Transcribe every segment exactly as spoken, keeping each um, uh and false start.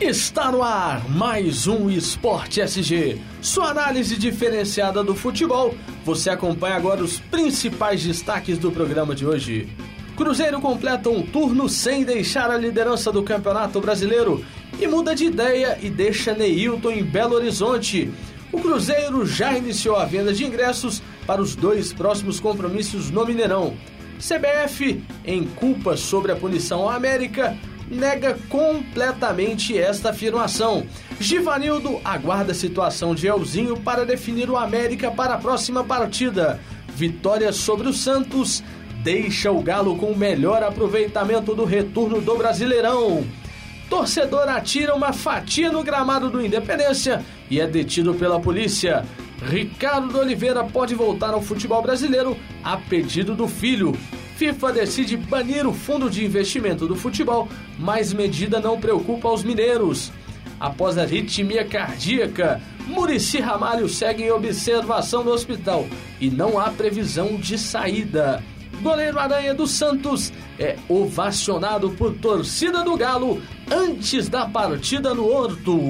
Está no ar mais um Esporte S G. Sua análise diferenciada do futebol. Você acompanha agora os principais destaques do programa de hoje. Cruzeiro completa um turno sem deixar a liderança do Campeonato Brasileiro e muda de ideia e deixa Neilton em Belo Horizonte. O Cruzeiro já iniciou a venda de ingressos para os dois próximos compromissos no Mineirão. C B F, em culpa sobre a punição à América, nega completamente esta afirmação. Givanildo aguarda a situação de Elzinho para definir o América para a próxima partida. Vitória sobre o Santos deixa o Galo com o melhor aproveitamento do retorno do Brasileirão. Torcedor atira uma fatia no gramado do Independência e é detido pela polícia. Ricardo Oliveira pode voltar ao futebol brasileiro a pedido do filho. FIFA decide banir o fundo de investimento do futebol, mas medida não preocupa os mineiros. Após a arritmia cardíaca, Muricy Ramalho segue em observação no hospital e não há previsão de saída. Goleiro Aranha do Santos é ovacionado por torcida do Galo antes da partida no Horto.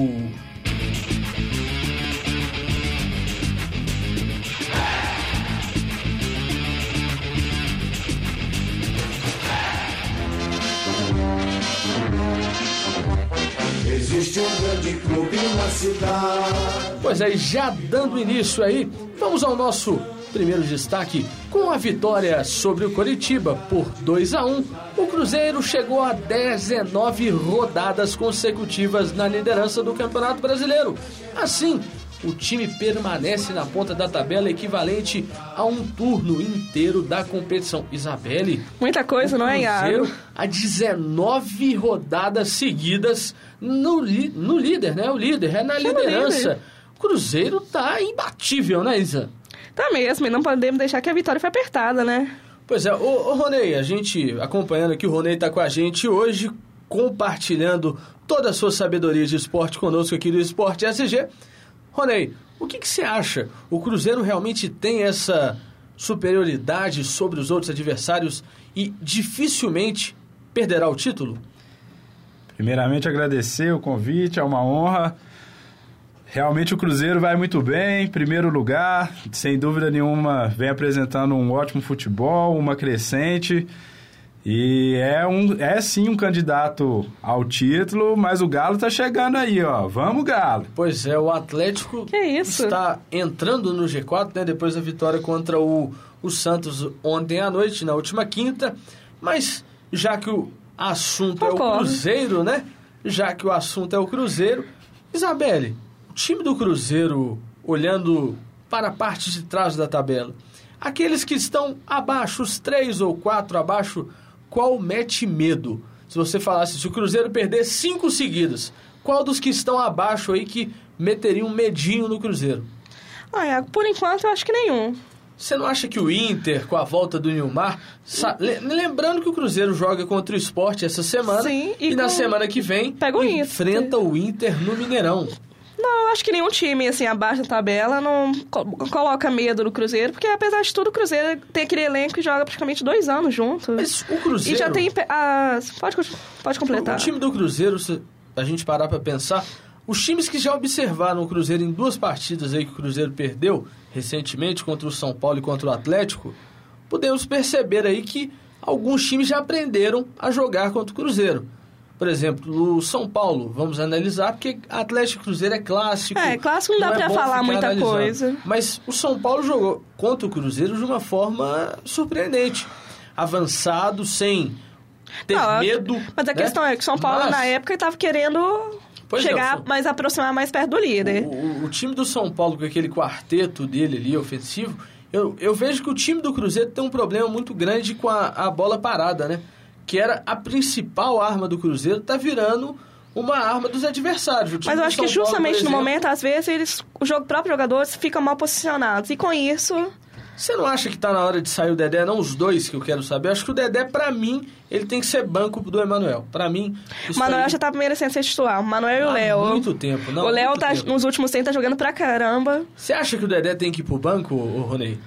Existe um grande clube na cidade. Pois é, já dando início aí, vamos ao nosso primeiro destaque. Com a vitória sobre o Coritiba por dois a um, o Cruzeiro chegou a dezenove rodadas consecutivas na liderança do Campeonato Brasileiro. Assim, o time permanece na ponta da tabela, equivalente a um turno inteiro da competição. Isabelle, muita coisa, não é, Iago? A dezenove rodadas seguidas no, li, no líder, né? O líder é na que liderança. É líder. O Cruzeiro tá imbatível, né, Isa? Tá mesmo, e não podemos deixar que a vitória foi apertada, né? Pois é, ô, ô Ronei, a gente acompanhando aqui, o Ronei tá com a gente hoje, compartilhando toda a sua sabedoria de esporte conosco aqui do Esporte S G. Ronei, o que que você acha? O Cruzeiro realmente tem essa superioridade sobre os outros adversários e dificilmente perderá o título? Primeiramente, agradecer o convite, é uma honra. Realmente o Cruzeiro vai muito bem, primeiro lugar, sem dúvida nenhuma, vem apresentando um ótimo futebol, uma crescente, e é, um, é sim um candidato ao título, mas o Galo tá chegando aí, ó, vamos Galo! Pois é, o Atlético que isso? está entrando no G quatro, né, depois da vitória contra o, o Santos ontem à noite, na última quinta, mas já que o assunto Concordo. é o Cruzeiro, né, já que o assunto é o Cruzeiro, Isabelle, o time do Cruzeiro, olhando para a parte de trás da tabela, aqueles que estão abaixo, os três ou quatro abaixo, qual mete medo? Se você falasse, se o Cruzeiro perder cinco seguidas, qual dos que estão abaixo aí que meteria um medinho no Cruzeiro? Olha, por enquanto eu acho que nenhum. Você não acha que o Inter, com a volta do Nilmar... Sa... Lembrando que o Cruzeiro joga contra o Sport essa semana. Sim, e, e na semana que vem pega o enfrenta Inter. o Inter no Mineirão. Não, eu acho que nenhum time, assim, abaixo da tabela não coloca medo no Cruzeiro, porque, apesar de tudo, o Cruzeiro tem aquele elenco que joga praticamente dois anos junto. Mas o Cruzeiro... E já tem... Ah, pode, pode completar. O time do Cruzeiro, se a gente parar pra pensar, os times que já observaram o Cruzeiro em duas partidas aí que o Cruzeiro perdeu, recentemente, contra o São Paulo e contra o Atlético, podemos perceber aí que alguns times já aprenderam a jogar contra o Cruzeiro. Por exemplo, o São Paulo, vamos analisar, porque Atlético Cruzeiro é clássico. É, clássico não dá pra falar muita coisa. Mas o São Paulo jogou contra o Cruzeiro de uma forma surpreendente. Avançado, sem ter medo. Mas a questão é que o São Paulo, na época, estava querendo chegar mais, aproximar mais perto do líder. O, o time do São Paulo, com aquele quarteto dele ali, ofensivo, eu, eu vejo que o time do Cruzeiro tem um problema muito grande com a, a bola parada, né? Que era a principal arma do Cruzeiro, tá virando uma arma dos adversários. Mas eu acho que justamente no momento, às vezes, eles, o jogo, próprio jogadores ficam mal posicionados. E com isso... Você não acha que tá na hora de sair o Dedé? Não os dois que eu quero saber. Eu acho que o Dedé, pra mim, ele tem que ser banco do Emmanuel. Pra mim... O Emmanuel aí... já tá merecendo ser titular. O Emmanuel e o Léo. Há muito tempo. Não, o Léo, tá, nos últimos tempos, tá jogando pra caramba. Você acha que o Dedé tem que ir pro banco, ô, Ronei?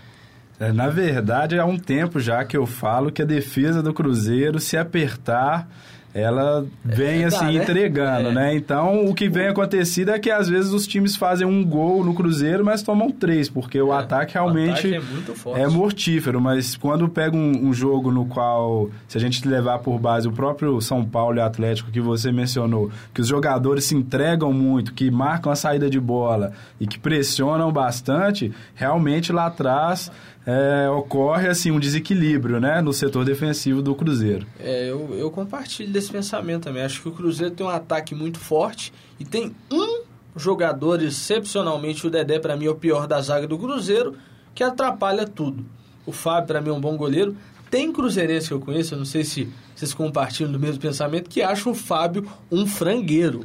Na verdade, há um tempo já que eu falo que a defesa do Cruzeiro, se apertar, ela vem é, assim, tá, né? entregando, é. né? Então, o que vem acontecido é que às vezes os times fazem um gol no Cruzeiro, mas tomam três, porque é. o ataque realmente o ataque é, muito forte. É mortífero, mas quando pega um, um jogo no qual, se a gente levar por base o próprio São Paulo e Atlético que você mencionou, que os jogadores se entregam muito, que marcam a saída de bola e que pressionam bastante, realmente lá atrás... É, ocorre assim, um desequilíbrio, né, no setor defensivo do Cruzeiro. É, eu, eu compartilho desse pensamento também. Acho que o Cruzeiro tem um ataque muito forte e tem um jogador, excepcionalmente o Dedé, para mim é o pior da zaga do Cruzeiro, que atrapalha tudo. O Fábio, para mim, é um bom goleiro. Tem cruzeirense que eu conheço, eu não sei se vocês compartilham do mesmo pensamento, que acha o Fábio um frangueiro.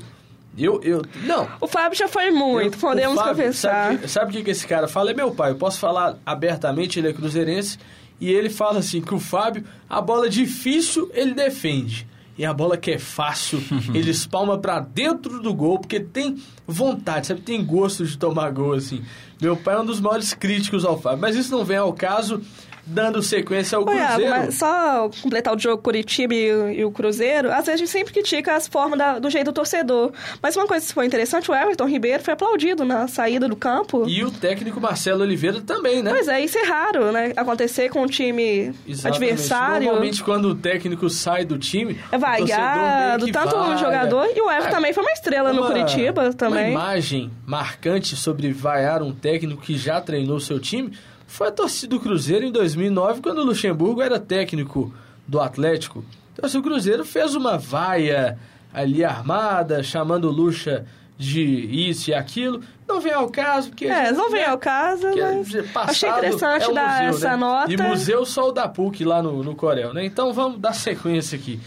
Eu, eu, não. O Fábio já foi muito, podemos conversar. Sabe o que, que esse cara fala? É meu pai, eu posso falar abertamente, ele é cruzeirense, e ele fala assim, que o Fábio, a bola difícil ele defende, e a bola que é fácil, ele espalma pra dentro do gol, porque tem vontade, sabe, tem gosto de tomar gol, assim. Meu pai é um dos maiores críticos ao Fábio, mas isso não vem ao caso... Dando sequência ao Oi, Cruzeiro. Iago, só completar o jogo Curitiba e, e o Cruzeiro, às vezes a gente sempre critica as formas da, do jeito do torcedor. Mas uma coisa que foi interessante, o Everton Ribeiro foi aplaudido na saída do campo. E o técnico Marcelo Oliveira também, né? Pois é, isso é raro, né? Acontecer com o time Exatamente. adversário. Normalmente quando o técnico sai do time, é vaiado, tanto o jogador, e o Everton é, também foi uma estrela uma, no Curitiba também. Uma imagem marcante sobre vaiar um técnico que já treinou seu time foi a torcida do Cruzeiro em dois mil e nove, quando o Luxemburgo era técnico do Atlético. Então, assim, o Cruzeiro fez uma vaia ali armada, chamando o Lucha de isso e aquilo. Não vem ao caso. Que é, gente, não vem né, ao caso, mas é achei interessante é um dar museu, essa né? nota. E museu só o da P U C lá no, no Corel, né? Então, vamos dar sequência aqui.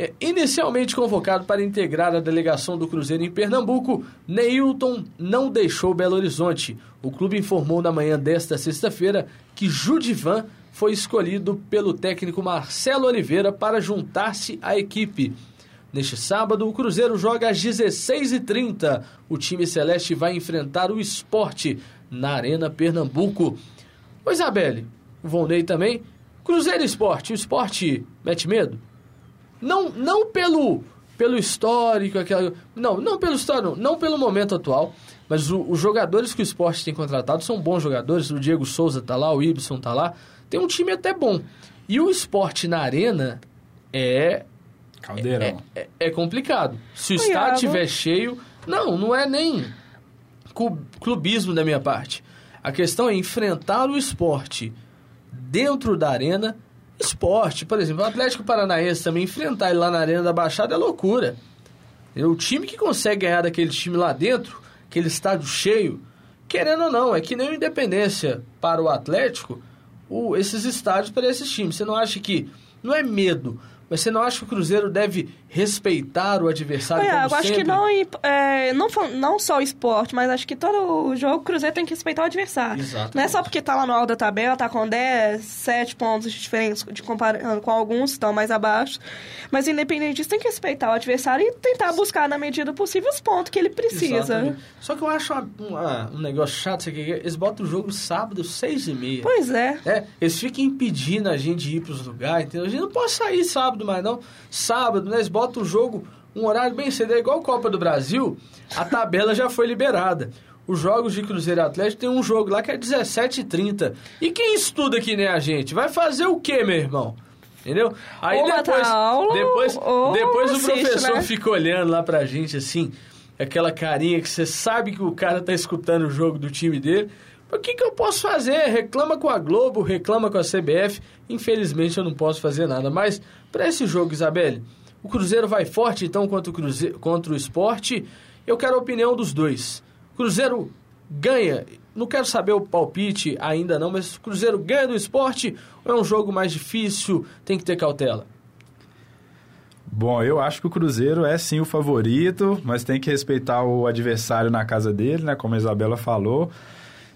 É, inicialmente convocado para integrar a delegação do Cruzeiro em Pernambuco, Neilton não deixou Belo Horizonte. O clube informou na manhã desta sexta-feira que Judivan foi escolhido pelo técnico Marcelo Oliveira para juntar-se à equipe. Neste sábado, o Cruzeiro joga às dezesseis e trinta. O time celeste vai enfrentar o Sport na Arena Pernambuco. Ô Isabelle, o Ronei também. Cruzeiro e Sport. O Sport mete medo? Não, não pelo, pelo histórico, aquela, não, não pelo histórico, não pelo momento atual, mas o, os jogadores que o Sport tem contratado são bons jogadores, o Diego Souza tá lá, o Ibson tá lá, tem um time até bom. E o Sport na Arena é... Caldeirão. É, é, é complicado. Se o estádio estiver cheio... Não, não é nem clubismo da minha parte. A questão é enfrentar o Sport dentro da Arena... Esporte, por exemplo, o Atlético Paranaense também enfrentar ele lá na Arena da Baixada é loucura. O time que consegue ganhar daquele time lá dentro, aquele estádio cheio, querendo ou não, é que nem o Independência para o Atlético, o, esses estádios para esses times. Você não acha que, não é medo, mas você não acha que o Cruzeiro deve respeitar o adversário é, como eu sempre? Acho que não, é, não, não só o Sport, mas acho que todo o jogo o Cruzeiro tem que respeitar o adversário. Exatamente. Não é só porque está lá no alto da tabela, está com dez, sete pontos de diferença, de comparando com alguns que estão mais abaixo. Mas o Independente disso tem que respeitar o adversário e tentar buscar na medida possível os pontos que ele precisa. Exatamente. Só que eu acho uma, uma, um negócio chato isso aqui, eles botam o jogo sábado, seis e meia. Pois é. é. Eles ficam impedindo a gente de ir para os lugares, entendeu? A gente não pode sair sábado, mas não, sábado, né, eles botam o jogo um horário bem cedo, é igual a Copa do Brasil, a tabela já foi liberada, os jogos de Cruzeiro e Atlético tem um jogo lá que é dezessete e trinta, e quem estuda que nem a gente vai fazer o que, meu irmão? Entendeu? Aí ou depois aula, depois, depois assiste, o professor né? fica olhando lá pra gente assim, aquela carinha que você sabe que o cara tá escutando o jogo do time dele. O que, que eu posso fazer? Reclama com a Globo, reclama com a C B F. Infelizmente eu não posso fazer nada. Mas para esse jogo, Isabelle, o Cruzeiro vai forte então contra o, Cruzeiro, contra o Sport. Eu quero a opinião dos dois. Cruzeiro ganha. Não quero saber o palpite ainda não, mas o Cruzeiro ganha do Sport ou é um jogo mais difícil? Tem que ter cautela. Bom, eu acho que o Cruzeiro é sim o favorito, mas tem que respeitar o adversário na casa dele, né? Como a Isabela falou.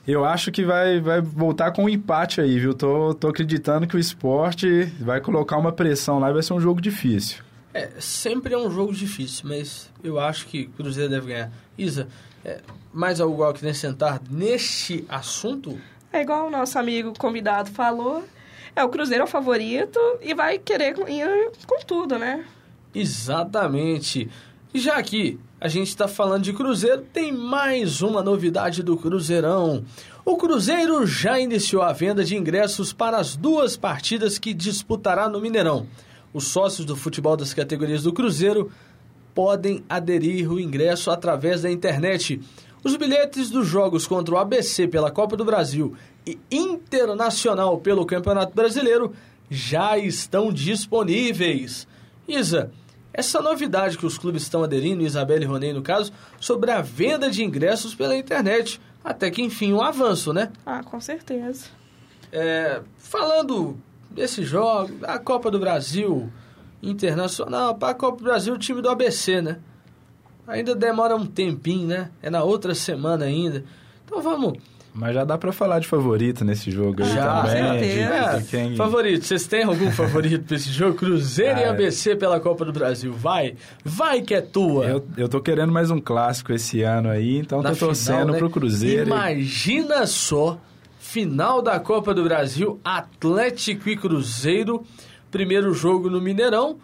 Eu acho que vai, vai voltar com um empate aí, viu? Tô, tô acreditando que o Sport vai colocar uma pressão lá e vai ser um jogo difícil. É, sempre é um jogo difícil, mas eu acho que o Cruzeiro deve ganhar. Isa, é, mais algo a acrescentar neste assunto? É igual o nosso amigo convidado falou, é o Cruzeiro é o favorito e vai querer ir com tudo, né? Exatamente. E já aqui, a gente está falando de Cruzeiro, tem mais uma novidade do Cruzeirão. O Cruzeiro já iniciou a venda de ingressos para as duas partidas que disputará no Mineirão. Os sócios do futebol das categorias do Cruzeiro podem aderir o ingresso através da internet. Os bilhetes dos jogos contra o A B C pela Copa do Brasil e Internacional pelo Campeonato Brasileiro já estão disponíveis. Isa, essa novidade que os clubes estão aderindo, Isabelle e Ronei no caso, sobre a venda de ingressos pela internet, até que enfim, um avanço, né? Ah, com certeza. É, falando desse jogo, a Copa do Brasil... Internacional, para a Copa do Brasil, o time do A B C, né? Ainda demora um tempinho, né? É na outra semana ainda. Então vamos... Mas já dá para falar de favorito nesse jogo. Já, certeza. É, quem... Favorito, vocês têm algum favorito para esse jogo? Cruzeiro ah, e A B C pela Copa do Brasil. Vai, vai que é tua. Eu, eu tô querendo mais um clássico esse ano aí, então na tô final, torcendo né? pro Cruzeiro. Imagina e... só, final da Copa do Brasil, Atlético e Cruzeiro... Primeiro jogo no Mineirão,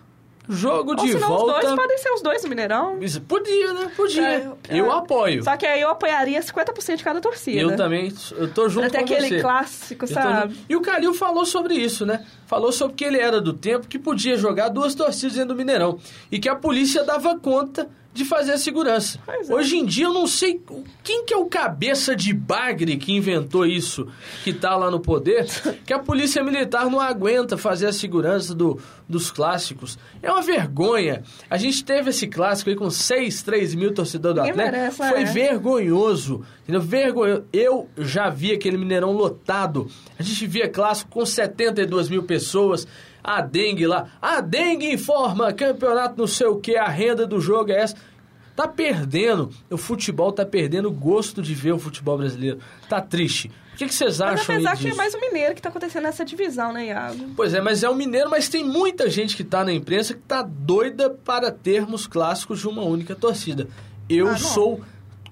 jogo Ou de senão, volta... Os dois podem ser os dois no Mineirão. Isso, podia, né? Podia. É, eu é. apoio. Só que aí eu apoiaria cinquenta por cento de cada torcida. Eu também. Eu tô junto Até com você. Até aquele clássico, eu sabe? E o Calil falou sobre isso, né? Falou sobre que ele era do tempo que podia jogar duas torcidas dentro do Mineirão. E que a polícia dava conta de fazer a segurança. É. Hoje em dia eu não sei quem que é o cabeça de bagre que inventou isso, que tá lá no poder, que a polícia militar não aguenta fazer a segurança do, dos clássicos. É uma vergonha. A gente teve esse clássico aí com seis, três mil torcedores do Atlético. Merece, Foi é. vergonhoso. Entendeu? Vergonhoso. Eu já vi aquele Mineirão lotado. A gente via clássico com setenta e duas mil pessoas. A dengue lá. A dengue informa, campeonato não sei o que, a renda do jogo é essa. Tá perdendo. O futebol tá perdendo o gosto de ver o futebol brasileiro. Tá triste. O que vocês acham disso? Mas apesar que é mais o mineiro que tá acontecendo nessa divisão, né, Iago? Pois é, mas é o mineiro, mas tem muita gente que tá na imprensa que tá doida para termos clássicos de uma única torcida. Eu ah, sou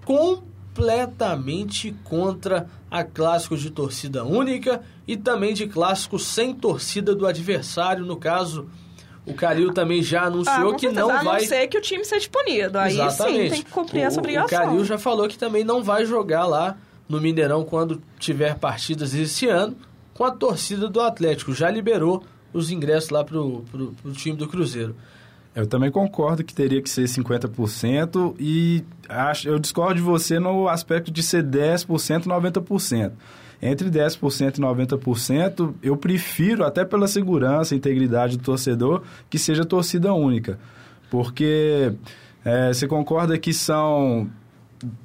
completamente contra a clássicos de torcida única e também de clássicos sem torcida do adversário, no caso... O Calil também já anunciou ah, que não vai... A não ser que o time seja punido. Aí Exatamente. sim, tem que cumprir o, essa obrigação. O Calil já falou que também não vai jogar lá no Mineirão quando tiver partidas esse ano com a torcida do Atlético. Já liberou os ingressos lá pro, pro, pro time do Cruzeiro. Eu também concordo que teria que ser cinquenta por cento e acho, eu discordo de você no aspecto de ser dez por cento e noventa por cento. Entre dez por cento e noventa por cento, eu prefiro, até pela segurança e integridade do torcedor, que seja torcida única. Porque é, você concorda que são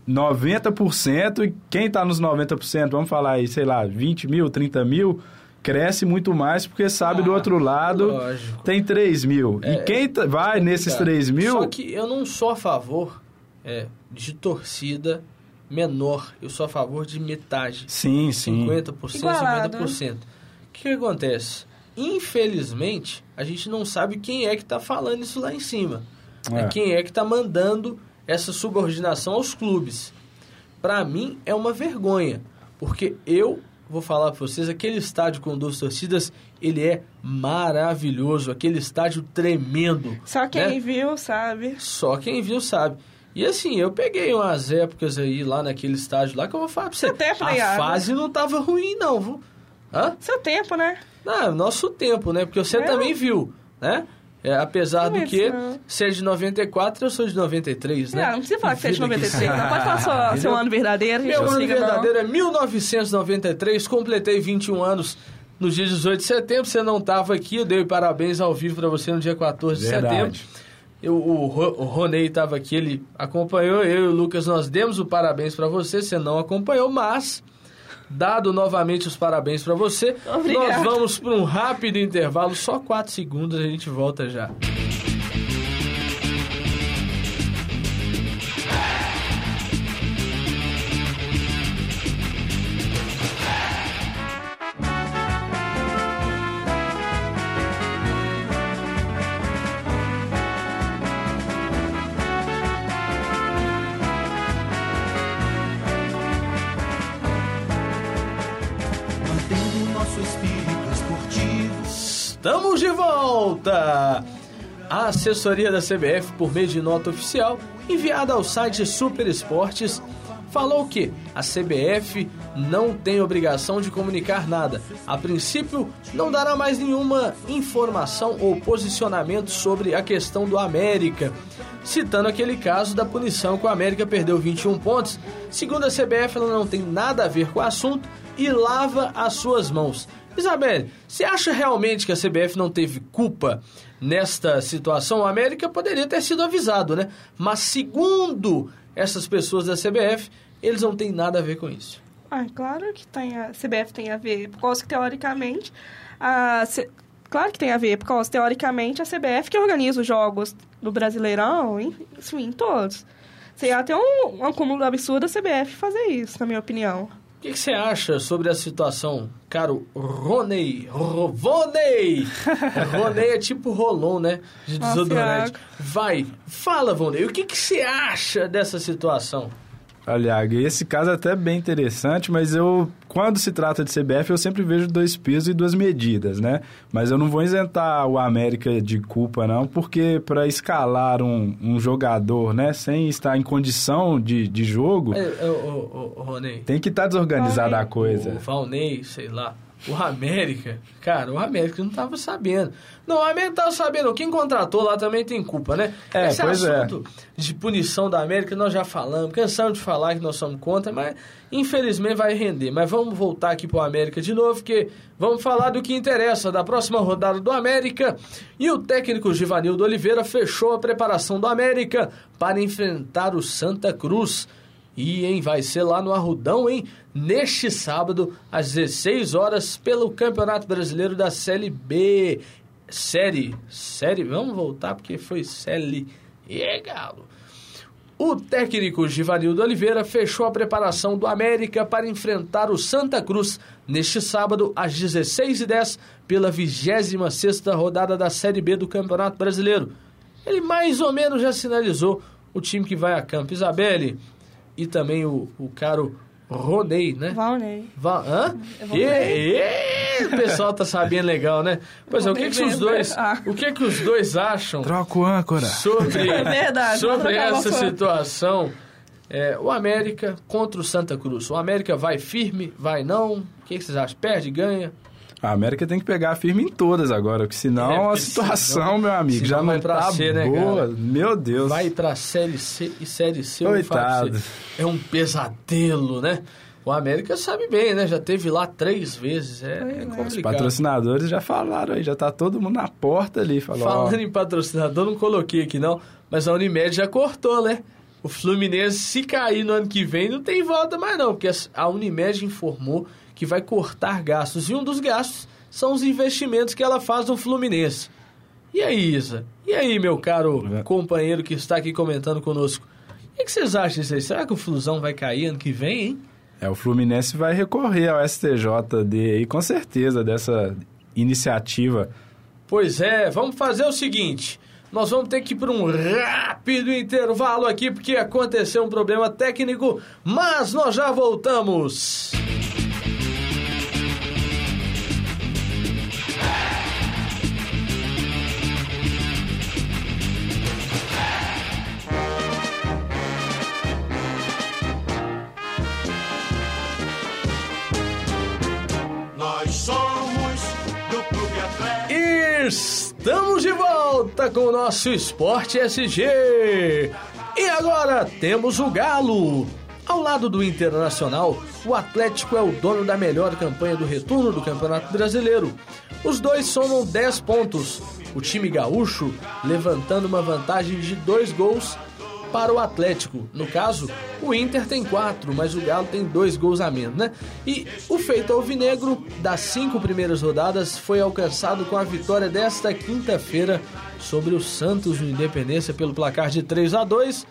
noventa por cento e quem está nos noventa por cento, vamos falar aí, sei lá, vinte mil, trinta mil... cresce muito mais, porque sabe ah, do outro lado lógico. tem três mil. É, e quem t- vai nesses três mil... Só que eu não sou a favor é, de torcida menor. Eu sou a favor de metade. Sim, sim. cinquenta por cento, Igualado. cinquenta por cento. O que acontece? Infelizmente, a gente não sabe quem é que está falando isso lá em cima. É. É quem é que está mandando essa subordinação aos clubes. Para mim, é uma vergonha. Porque eu... Vou falar para vocês, aquele estádio com duas torcidas, ele é maravilhoso. Aquele estádio tremendo. Só quem né? viu sabe. Só quem viu sabe. E assim, eu peguei umas épocas aí lá naquele estádio lá que eu vou falar para você. Tempo, a Iago. fase não tava ruim, não. Viu? Hã? Seu tempo, né? Não, nosso tempo, né? Porque você é. também viu, né? É, apesar não do que não. ser de noventa e quatro, eu sou de noventa e três, né? Não, não precisa falar que você é de noventa e três, não pode falar seu ano verdadeiro. Meu ano verdadeiro é mil novecentos e noventa e três, completei vinte e um anos no dia dezoito de setembro, você não estava aqui, eu dei parabéns ao vivo para você no dia quatorze de setembro. Eu, o, o Ronei estava aqui, ele acompanhou, eu e o Lucas, nós demos o parabéns para você, você não acompanhou, mas... Dado novamente os parabéns para você. Obrigado. Nós vamos para um rápido intervalo, só quatro segundos, a gente volta já. Estamos de volta! A assessoria da C B F, por meio de nota oficial enviada ao site Super Esportes, falou que a C B F não tem obrigação de comunicar nada. A princípio, não dará mais nenhuma informação ou posicionamento sobre a questão do América, citando aquele caso da punição que o América perdeu vinte e um pontos. Segundo a C B F, ela não tem nada a ver com o assunto e lava as suas mãos. Isabelle, você acha realmente que a C B F não teve culpa nesta situação? O América poderia ter sido avisado, né? Mas segundo essas pessoas da C B F, eles não têm nada a ver com isso. Ah, claro que tem a C B F tem a ver, por causa que teoricamente a C... claro que tem a ver, por causa teoricamente a C B F que organiza os jogos do Brasileirão, enfim, todos. Seria até um, um acúmulo absurdo a C B F fazer isso, na minha opinião. O que você acha sobre a situação, caro Ronei? Ronei! Ronei é tipo rolon, né? De desodorante. Vai, fala, Ronei, o que você acha dessa situação? Olha, esse caso é até bem interessante, mas eu, quando se trata de C B F, eu sempre vejo dois pesos e duas medidas, né? Mas eu não vou isentar o América de culpa, não, porque para escalar um, um jogador, né, sem estar em condição de, de jogo, é, o, o, o Ronei, tem que estar desorganizada a coisa. O Valnei, sei lá, o América, cara, o América não estava sabendo. Não, o América estava sabendo, quem contratou lá também tem culpa, né? É, esse pois assunto é. De punição da América nós já falamos, cansamos de falar que nós somos contra, mas infelizmente vai render. Mas vamos voltar aqui para o América de novo, porque vamos falar do que interessa, da próxima rodada do América. E o técnico Givanildo Oliveira fechou a preparação do América para enfrentar o Santa Cruz. E, hein, vai ser lá no Arrudão, hein, neste sábado, às dezesseis horas, pelo Campeonato Brasileiro da Série B. Série, série, vamos voltar, porque foi Série e Galo. O técnico Givanildo Oliveira fechou a preparação do América para enfrentar o Santa Cruz neste sábado, às dezesseis e dez, pela vigésima sexta rodada da Série B do Campeonato Brasileiro. Ele mais ou menos já sinalizou o time que vai a campo. Isabelle, e também o, o caro Ronei, né? Valnei. Va- Hã? E, e, o pessoal tá sabendo legal, né? Pois é, o que que os dois, ah. o que que os dois acham? Troca o âncora. Sobre, é verdade, sobre essa situação, é, o América contra o Santa Cruz. O América vai firme, vai não? O que que vocês acham? Perde, ganha? A América tem que pegar firme em todas agora, porque senão é, porque a situação, senão, meu amigo, já não tá C, boa. Né, meu Deus. Vai pra Série C e Série C. Coitado. É um pesadelo, né? O América sabe bem, né? Já teve lá três vezes, é, é, é complicado. Os patrocinadores já falaram aí, já tá todo mundo na porta ali. Falou, falando ó, em patrocinador, não coloquei aqui não, mas a Unimed já cortou, né? O Fluminense, se cair no ano que vem, não tem volta mais não, porque a Unimed informou que vai cortar gastos, e um dos gastos são os investimentos que ela faz no Fluminense. E aí, Isa? E aí, meu caro é. companheiro que está aqui comentando conosco? O que vocês acham disso aí? Será que o Flusão vai cair ano que vem, hein? É, o Fluminense vai recorrer ao S T J D aí, com certeza, dessa iniciativa. Pois é, vamos fazer o seguinte, nós vamos ter que ir para um rápido intervalo aqui, porque aconteceu um problema técnico, mas nós já voltamos. Estamos de volta com o nosso Esporte S G. E agora temos o Galo. Ao lado do Internacional, o Atlético é o dono da melhor campanha do retorno do Campeonato Brasileiro. Os dois somam dez pontos. O time gaúcho levantando uma vantagem de dois gols para o Atlético. No caso, o Inter tem quatro, mas o Galo tem dois gols a menos, né? E o feito alvinegro das cinco primeiras rodadas foi alcançado com a vitória desta quinta-feira sobre o Santos no Independência pelo placar de três a dois.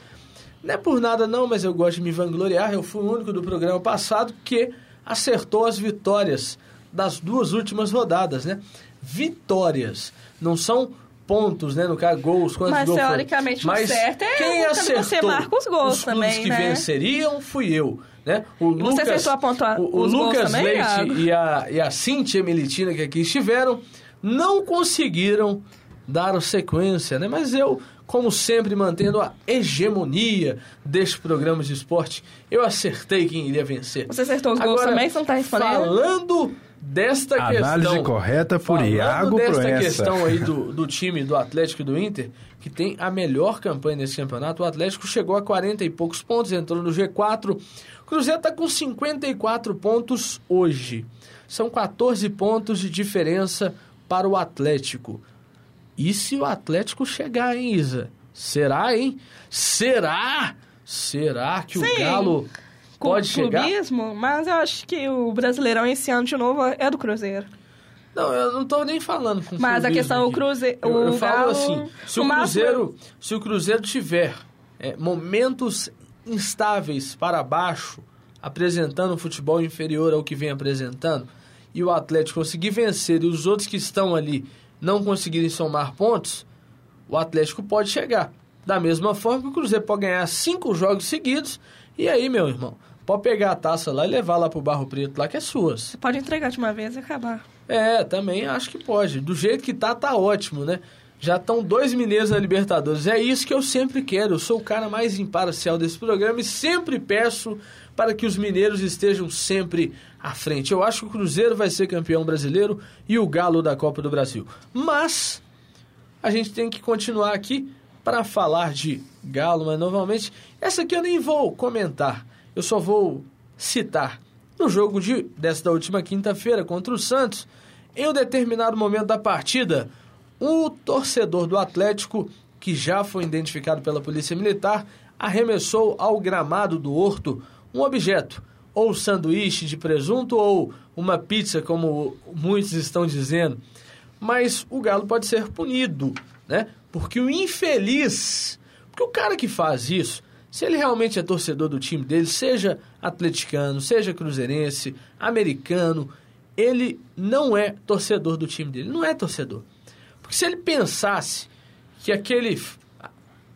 Não é por nada não, mas eu gosto de me vangloriar, eu fui o único do programa passado que acertou as vitórias das duas últimas rodadas, né? Vitórias, não são pontos, né? No caso, gols, quantos mas, gols mas, teoricamente, o certo é quem acertou, você marca os gols os também, clubes que né? venceriam, fui eu, né? O Lucas, você acertou a pontua, o, o Lucas também, Leite Iago? e a, e a Cíntia Militina, que aqui estiveram, não conseguiram daram sequência, né? Mas eu, como sempre, mantendo a hegemonia deste programa de esporte, eu acertei quem iria vencer. Você acertou os gols também, você não está respondendo? Falando desta análise questão... Análise correta por Iago Proença. Falando desta questão aí do, do time do Atlético e do Inter, que tem a melhor campanha nesse campeonato, o Atlético chegou a quarenta e poucos pontos, entrou no G quatro. O Cruzeiro está com cinquenta e quatro pontos hoje. São quatorze pontos de diferença para o Atlético. E se o Atlético chegar, hein, Isa? Será, hein? Será? Será que Sim. o Galo... Pode clubismo, chegar. Mas eu acho que o Brasileirão esse ano de novo é do Cruzeiro. Não, eu não tô nem falando com o Mas a questão do Cruzeiro... Eu, eu Galo, falo assim, se o, o Cruzeiro, máximo... se o Cruzeiro tiver é, momentos instáveis para baixo, apresentando um futebol inferior ao que vem apresentando, e o Atlético conseguir vencer e os outros que estão ali não conseguirem somar pontos, o Atlético pode chegar. Da mesma forma que o Cruzeiro pode ganhar cinco jogos seguidos, e aí, meu irmão, pode pegar a taça lá e levar lá pro Barro Preto lá, que é sua. Você pode entregar de uma vez e acabar. É, também acho que pode. Do jeito que tá, tá ótimo, né? Já estão dois mineiros na Libertadores. É isso que eu sempre quero. Eu sou o cara mais imparcial desse programa e sempre peço para que os mineiros estejam sempre à frente. Eu acho que o Cruzeiro vai ser campeão brasileiro e o Galo da Copa do Brasil. Mas a gente tem que continuar aqui para falar de Galo, mas novamente, essa aqui eu nem vou comentar, eu só vou citar. No jogo de, desta última quinta-feira contra o Santos, em um determinado momento da partida, o torcedor do Atlético, que já foi identificado pela Polícia Militar, arremessou ao gramado do Horto um objeto, ou sanduíche de presunto, ou uma pizza, como muitos estão dizendo. Mas o Galo pode ser punido, né? Porque o infeliz, porque o cara que faz isso, se ele realmente é torcedor do time dele, seja atleticano, seja cruzeirense, americano, ele não é torcedor do time dele, não é torcedor. Porque se ele pensasse que aquele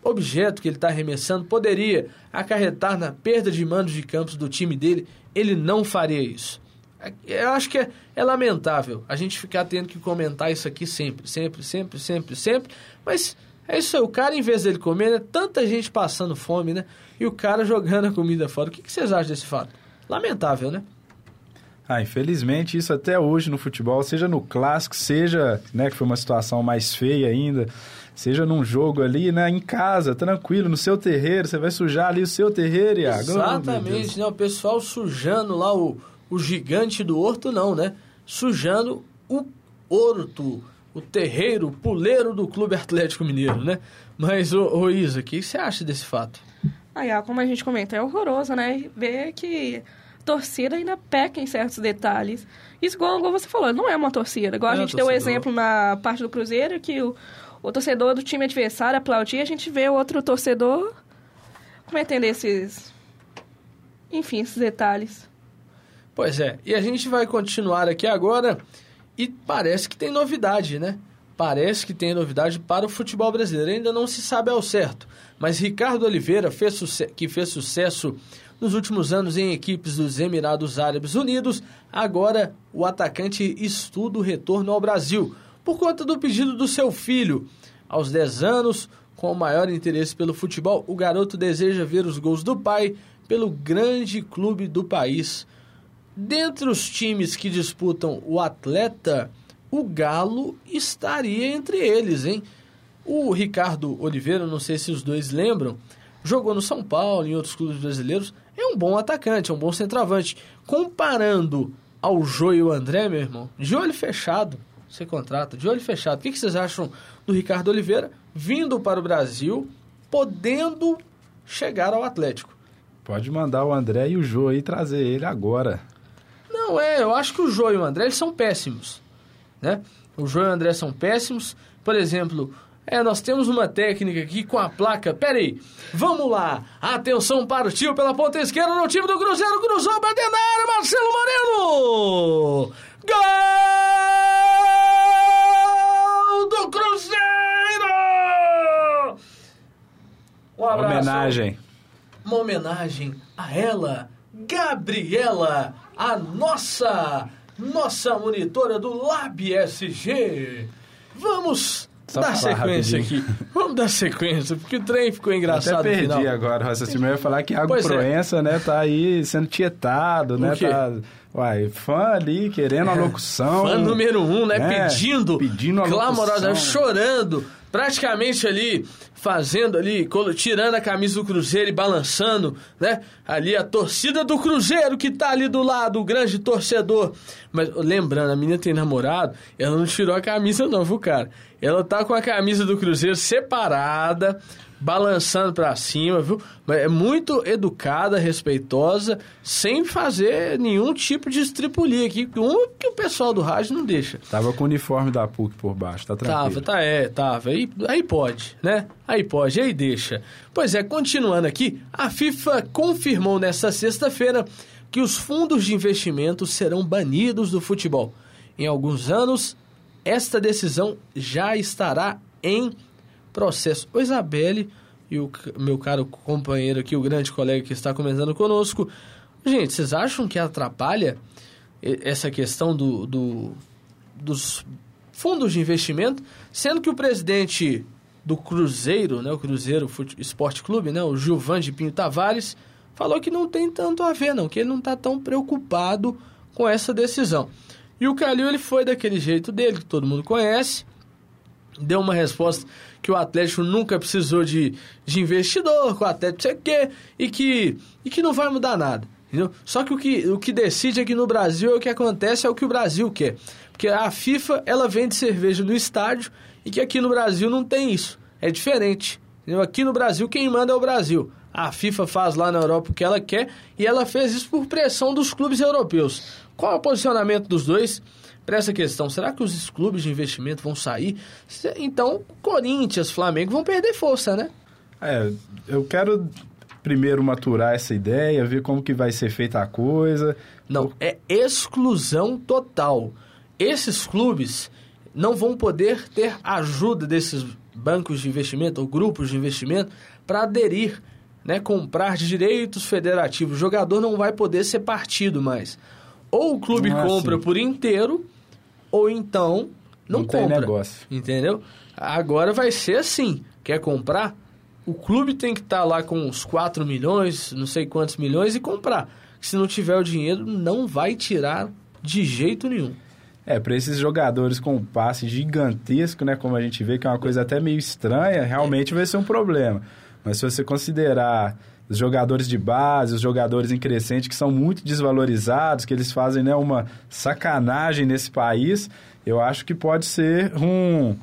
objeto que ele está arremessando poderia acarretar na perda de mandos de campos do time dele, ele não faria isso. Eu acho que é, é lamentável a gente ficar tendo que comentar isso aqui sempre, sempre, sempre, sempre, sempre. Mas é isso aí, o cara, em vez dele comer, né? Tanta gente passando fome, né? E o cara jogando a comida fora. O que, que vocês acham desse fato? Lamentável, né? Ah, infelizmente isso até hoje no futebol, seja no clássico, seja, né, que foi uma situação mais feia ainda, seja num jogo ali, né, em casa, tranquilo, no seu terreiro, você vai sujar ali o seu terreiro, Iago. Exatamente, né, o pessoal sujando lá o O gigante do Horto, não, né? Sujando o Horto, o terreiro, o puleiro do Clube Atlético Mineiro, né? Mas, ô, ô Isa, o que você acha desse fato? Aí, ah, como a gente comenta, é horroroso, né? Ver que a torcida ainda peca em certos detalhes. Isso, igual, igual você falou, não é uma torcida. Igual é a gente deu o exemplo na parte do Cruzeiro, que o, o torcedor do time adversário aplaudia, a gente vê o outro torcedor cometendo esses... Enfim, esses detalhes. Pois é, e a gente vai continuar aqui agora e parece que tem novidade, né? Parece que tem novidade para o futebol brasileiro, ainda não se sabe ao certo. Mas Ricardo Oliveira, fez suce- que fez sucesso nos últimos anos em equipes dos Emirados Árabes Unidos, agora o atacante estuda o retorno ao Brasil, por conta do pedido do seu filho. Aos dez anos, com o maior interesse pelo futebol, o garoto deseja ver os gols do pai pelo grande clube do país. Dentre os times que disputam o atleta, o Galo estaria entre eles, hein? O Ricardo Oliveira, não sei se os dois lembram, jogou no São Paulo, em outros clubes brasileiros, é um bom atacante, é um bom centroavante. Comparando ao Jô e o André, meu irmão, de olho fechado, você contrata, de olho fechado. O que vocês acham do Ricardo Oliveira vindo para o Brasil, podendo chegar ao Atlético? Pode mandar o André e o Jô aí trazer ele agora. Não, é, eu acho que o Jô e o André eles são péssimos, né? O Jô e o André são péssimos. Por exemplo, é, nós temos uma técnica aqui com a placa. Pera aí, vamos lá. Atenção, partiu pela ponta esquerda no time do Cruzeiro. Cruzou, bateu na área, Marcelo Moreno. Gol do Cruzeiro! Um abraço. Uma homenagem. Uma homenagem a ela, Gabriela, a nossa, nossa monitora do Lab S G. Vamos Vamos dar sequência rapidinho. aqui. Vamos dar sequência, porque o trem ficou engraçado. Até perdi no final. agora. O raciocínio ia falar que Iago pois Proença, é. né, tá aí sendo tietado, né? Tá, uai, fã ali, querendo é. a locução. Fã número um, né? né? Pedindo, Pedindo a clamorosamente, chorando, praticamente ali, fazendo ali, tirando a camisa do Cruzeiro e balançando, né? Ali a torcida do Cruzeiro que tá ali do lado, o grande torcedor. Mas lembrando, a menina tem namorado, ela não tirou a camisa não, viu, cara? Ela tá com a camisa do Cruzeiro separada, balançando pra cima, viu? Mas é muito educada, respeitosa, sem fazer nenhum tipo de estripulia aqui, um que o pessoal do rádio não deixa. Tava com o uniforme da PUC por baixo, tá tranquilo. Tava, tá, é, tava. Aí, aí pode, né? Aí pode, aí deixa. Pois é, continuando aqui, a FIFA confirmou nesta sexta-feira que os fundos de investimento serão banidos do futebol. Em alguns anos, esta decisão já estará em processo. O Isabelle e o meu caro companheiro aqui, o grande colega que está comentando conosco. Gente, vocês acham que atrapalha essa questão do, do, dos fundos de investimento? Sendo que o presidente do Cruzeiro, né, o Cruzeiro Sport Clube, né, o Gilvan de Pinho Tavares, falou que não tem tanto a ver, não, que ele não está tão preocupado com essa decisão. E o Calil, ele foi daquele jeito dele, que todo mundo conhece, deu uma resposta que o Atlético nunca precisou de, de investidor, que o Atlético não sei o quê, e que, e que não vai mudar nada. Entendeu? Só que o, que o que decide aqui no Brasil é o que acontece, é o que o Brasil quer. Porque a FIFA, ela vende cerveja no estádio, e que aqui no Brasil não tem isso. É diferente. Entendeu? Aqui no Brasil, quem manda é o Brasil. A FIFA faz lá na Europa o que ela quer, e ela fez isso por pressão dos clubes europeus. Qual é o posicionamento dos dois para essa questão? Será que os clubes de investimento vão sair? Então, Corinthians, Flamengo vão perder força, né? É, eu quero primeiro maturar essa ideia, ver como que vai ser feita a coisa. Não, é exclusão total. Esses clubes não vão poder ter ajuda desses bancos de investimento ou grupos de investimento para aderir, né? Comprar direitos federativos. O jogador não vai poder ser partido mais. Ou o clube ah, compra sim. por inteiro, ou então não, não compra. Tem negócio. Entendeu? Agora vai ser assim. Quer comprar? O clube tem que estar tá lá com uns quatro milhões, não sei quantos milhões, e comprar. Se não tiver o dinheiro, não vai tirar de jeito nenhum. É, para esses jogadores com um passe gigantesco, né? Como a gente vê, que é uma coisa até meio estranha, realmente é. vai ser um problema. Mas se você considerar os jogadores de base, os jogadores em crescente, que são muito desvalorizados, que eles fazem, né, uma sacanagem nesse país, eu acho que pode ser um...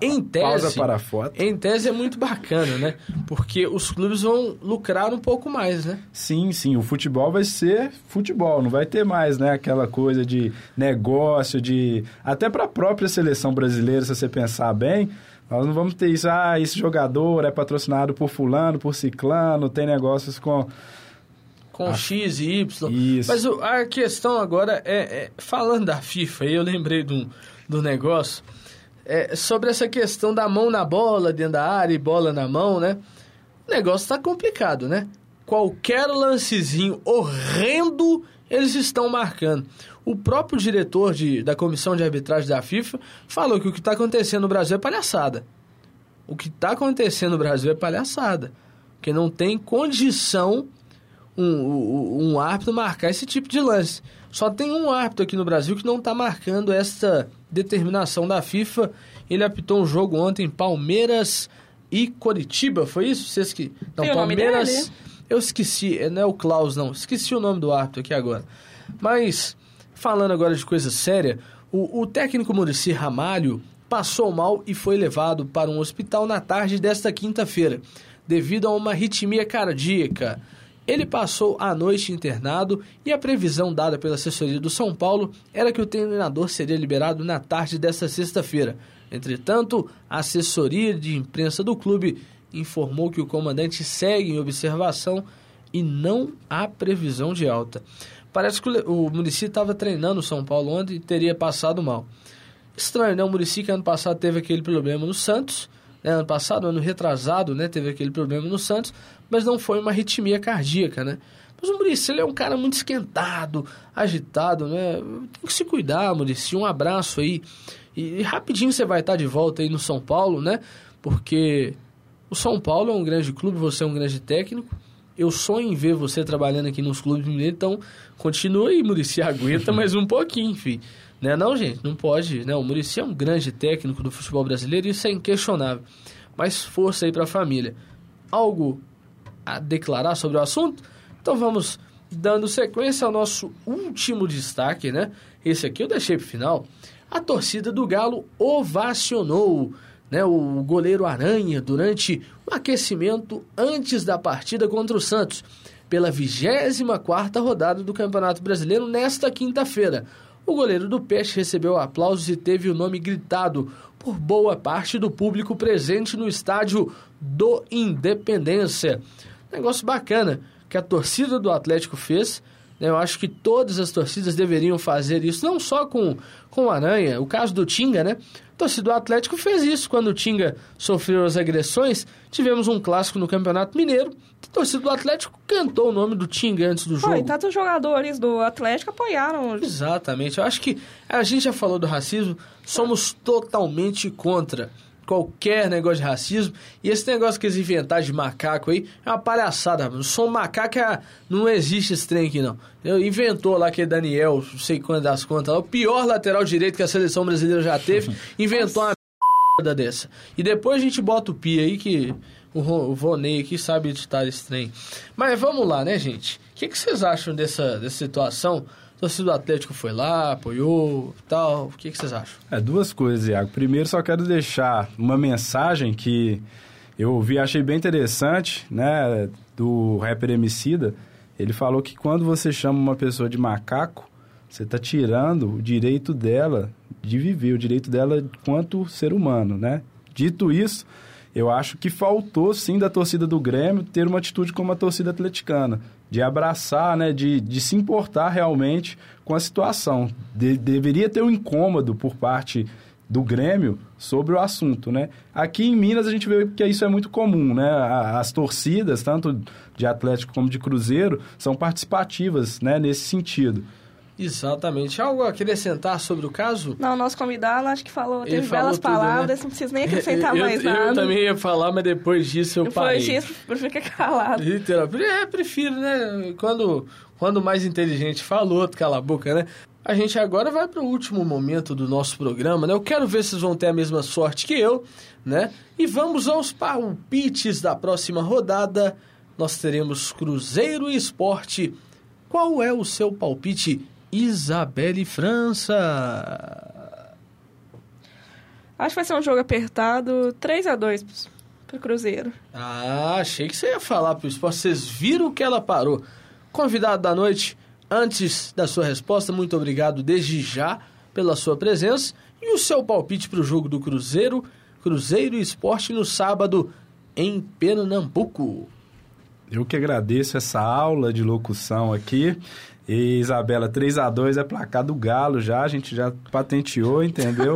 Em tese, pausa para a foto. Em tese é muito bacana, né? Porque os clubes vão lucrar um pouco mais, né? Sim, sim. O futebol vai ser futebol. Não vai ter mais, né, aquela coisa de negócio, de... Até para a própria seleção brasileira, se você pensar bem... Nós não vamos ter isso, ah, esse jogador é patrocinado por fulano, por ciclano, tem negócios com... Com ah, X e Y. Isso. Mas a questão agora é, é falando da FIFA, eu lembrei do, do negócio, é, sobre essa questão da mão na bola, dentro da área e bola na mão, né? O negócio tá complicado, né? Qualquer lancezinho horrendo, eles estão marcando. O próprio diretor de, da comissão de arbitragem da FIFA falou que o que está acontecendo no Brasil é palhaçada. O que está acontecendo no Brasil é palhaçada. Porque não tem condição um, um, um árbitro marcar esse tipo de lance. Só tem um árbitro aqui no Brasil que não está marcando esta determinação da FIFA. Ele apitou um jogo ontem, Palmeiras e Coritiba, foi isso? Vocês que... Não, Meu Palmeiras... Eu esqueci, não é o Klaus não, esqueci o nome do árbitro aqui agora. Mas, falando agora de coisa séria, o, o técnico Muricy Ramalho passou mal e foi levado para um hospital na tarde desta quinta-feira, devido a uma arritmia cardíaca. Ele passou a noite internado e a previsão dada pela assessoria do São Paulo era que o treinador seria liberado na tarde desta sexta-feira. Entretanto, a assessoria de imprensa do clube informou que o comandante segue em observação e não há previsão de alta. Parece que o Muricy estava treinando o São Paulo ontem e teria passado mal. Estranho, né? O Muricy que ano passado teve aquele problema no Santos, né? Ano passado, ano retrasado, né? Teve aquele problema no Santos, mas não foi uma arritmia cardíaca, né? Mas o Muricy, ele é um cara muito esquentado, agitado, né? Tem que se cuidar, Muricy. Um abraço aí. E, e rapidinho você vai estar de volta aí no São Paulo, né? Porque o São Paulo é um grande clube, você é um grande técnico. Eu sonho em ver você trabalhando aqui nos clubes mineiros, então continua aí, Muricy, aguenta mais um pouquinho, filho. Né? Não, gente, não pode, né? O Muricy é um grande técnico do futebol brasileiro, isso é inquestionável. Mas força aí pra família. Algo a declarar sobre o assunto? Então vamos dando sequência ao nosso último destaque, né? Esse aqui eu deixei pro final. A torcida do Galo ovacionou, né, o goleiro Aranha durante o aquecimento antes da partida contra o Santos, pela vigésima quarta rodada do Campeonato Brasileiro nesta quinta-feira. O goleiro do Peixe recebeu aplausos e teve o nome gritado por boa parte do público presente no estádio do Independência. Negócio bacana que a torcida do Atlético fez, né? Eu acho que todas as torcidas deveriam fazer isso, não só com, com o Aranha, o caso do Tinga, né? A torcida do Atlético fez isso quando o Tinga sofreu as agressões. Tivemos um clássico no Campeonato Mineiro. A torcida do Atlético cantou o nome do Tinga antes do jogo. Ah, e tantos jogadores do Atlético apoiaram. Exatamente. Eu acho que a gente já falou do racismo. Somos totalmente contra qualquer negócio de racismo. E esse negócio que eles inventaram de macaco aí é uma palhaçada. Mano. Som macaco é... não existe esse trem aqui, não. Inventou lá que é Daniel, não sei quando das contas, lá, o pior lateral direito que a seleção brasileira já teve, inventou uma merda dessa. E depois a gente bota o Pia aí, que o, o Ronei aqui sabe editar esse trem. Mas vamos lá, né, gente? O que, que vocês acham dessa, dessa situação? O torcedor do Atlético foi lá, apoiou e tal. O que, que vocês acham? É, duas coisas, Iago. Primeiro, só quero deixar uma mensagem que eu ouvi, achei bem interessante, né, do rapper Emicida. Ele falou que quando você chama uma pessoa de macaco, você está tirando o direito dela de viver, o direito dela quanto ser humano, né? Dito isso, eu acho que faltou, sim, da torcida do Grêmio ter uma atitude como a torcida atleticana, de abraçar, né, de, de se importar realmente com a situação. De, deveria ter um incômodo por parte do Grêmio sobre o assunto, né? Aqui em Minas a gente vê que isso é muito comum, né? As torcidas, tanto de Atlético como de Cruzeiro, são participativas, né, nesse sentido. Exatamente. Algo a acrescentar sobre o caso? Não, o nosso convidado acho que falou, teve belas palavras, né? Não precisa nem acrescentar eu, mais eu, nada. Eu também ia falar, mas depois disso eu depois parei. Depois disso, eu fiquei calado. Literalmente. É, prefiro, né? Quando o mais inteligente fala, o outro cala a boca, né? A gente agora vai para o último momento do nosso programa, né? Eu quero ver se vocês vão ter a mesma sorte que eu, né? E vamos aos palpites da próxima rodada. Nós teremos Cruzeiro e Sport. Qual é o seu palpite, Isabelle França? Acho que vai ser um jogo apertado, três a dois pro Cruzeiro. Ah, achei que você ia falar pro Sport. Vocês viram que ela parou. Convidado da noite, antes da sua resposta, muito obrigado desde já pela sua presença. E o seu palpite pro jogo do Cruzeiro, Cruzeiro e Sport no sábado em Pernambuco. Eu que agradeço essa aula de locução aqui. E, Isabela, três a dois é placar do Galo já, a gente já patenteou, entendeu?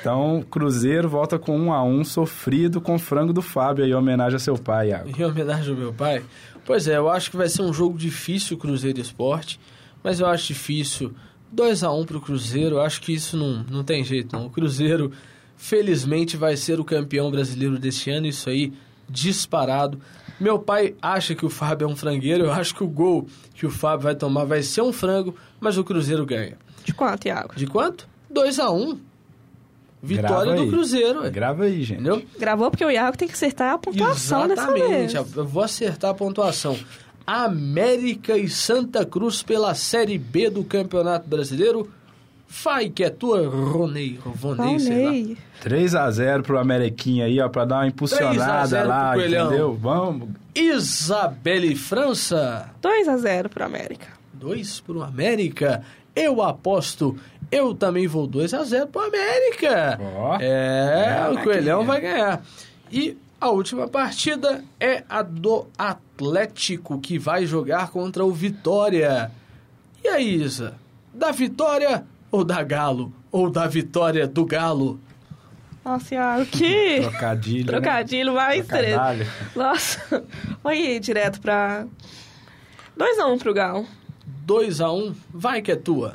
Então, Cruzeiro volta com um a um, sofrido, com frango do Fábio, aí, em homenagem a seu pai, Iago. Em homenagem ao meu pai? Pois é, eu acho que vai ser um jogo difícil, Cruzeiro e Sport, mas eu acho difícil. dois a um pro Cruzeiro, eu acho que isso não, não tem jeito, não. O Cruzeiro, felizmente, vai ser o campeão brasileiro deste ano, isso aí, disparado. Meu pai acha que o Fábio é um frangueiro, eu acho que o gol que o Fábio vai tomar vai ser um frango, mas o Cruzeiro ganha. De quanto, Iago? De quanto? dois a um. Vitória do Cruzeiro. Grava aí, gente. Entendeu? Gravou porque o Iago tem que acertar a pontuação dessa vez. Exatamente, eu vou acertar a pontuação. América e Santa Cruz pela Série B do Campeonato Brasileiro. Fai, que é tua, Ronei, Ronei, sei lá. três a zero pro Ameriquinha aí, ó, pra dar uma impulsionada lá, entendeu? Vamos. Isabelle França. dois a zero pro América. dois pro América. Eu aposto, eu também vou dois a zero pro América. Oh, é, é, o Coelhão vai ganhar. E a última partida é a do Atlético, que vai jogar contra o Vitória. E aí, Isa? Da Vitória ou da Galo, ou da Vitória do Galo. Nossa, Iago, que... Trocadilho, Trocadilho, né? mais três. Nossa, olha aí, direto pra... dois a um pro Galo. dois a um, vai que é tua.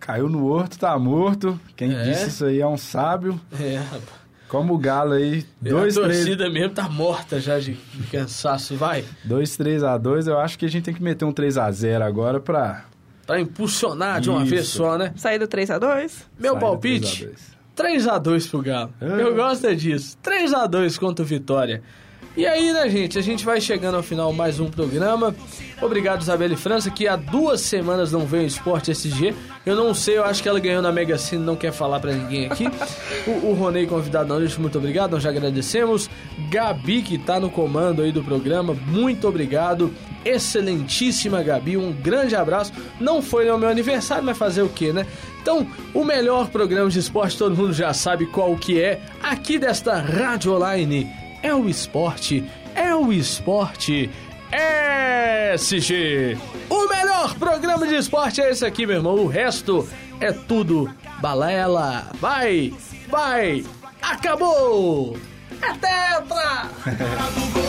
Caiu no Horto, tá morto. Quem é. disse isso aí é um sábio. É, rapaz. Como o Galo aí, dois, a torcida três... mesmo tá morta já de, de cansaço, vai. dois, três a dois, eu acho que a gente tem que meter um três a zero agora pra... Pra impulsionar isso. de uma vez só, né? Sair do três a dois. Meu Sair palpite, três a dois pro Galo. Ah. Eu gosto disso. três a dois contra o Vitória. E aí, né, gente? A gente vai chegando ao final mais um programa. Obrigado, Isabelle França, que há duas semanas não veio o Sport S G. Eu não sei, eu acho que ela ganhou na Mega Sena, não quer falar pra ninguém aqui. O, o Ronei, convidado da noite, muito obrigado, nós já agradecemos. Gabi, que tá no comando aí do programa, muito obrigado. Excelentíssima, Gabi, um grande abraço. Não foi no meu aniversário, mas fazer o quê, né? Então, o melhor programa de esporte, todo mundo já sabe qual que é, aqui desta Rádio Online. É o esporte, é o esporte S G. O melhor programa de esporte é esse aqui, meu irmão. O resto é tudo balela. Vai, vai, acabou. É tetra.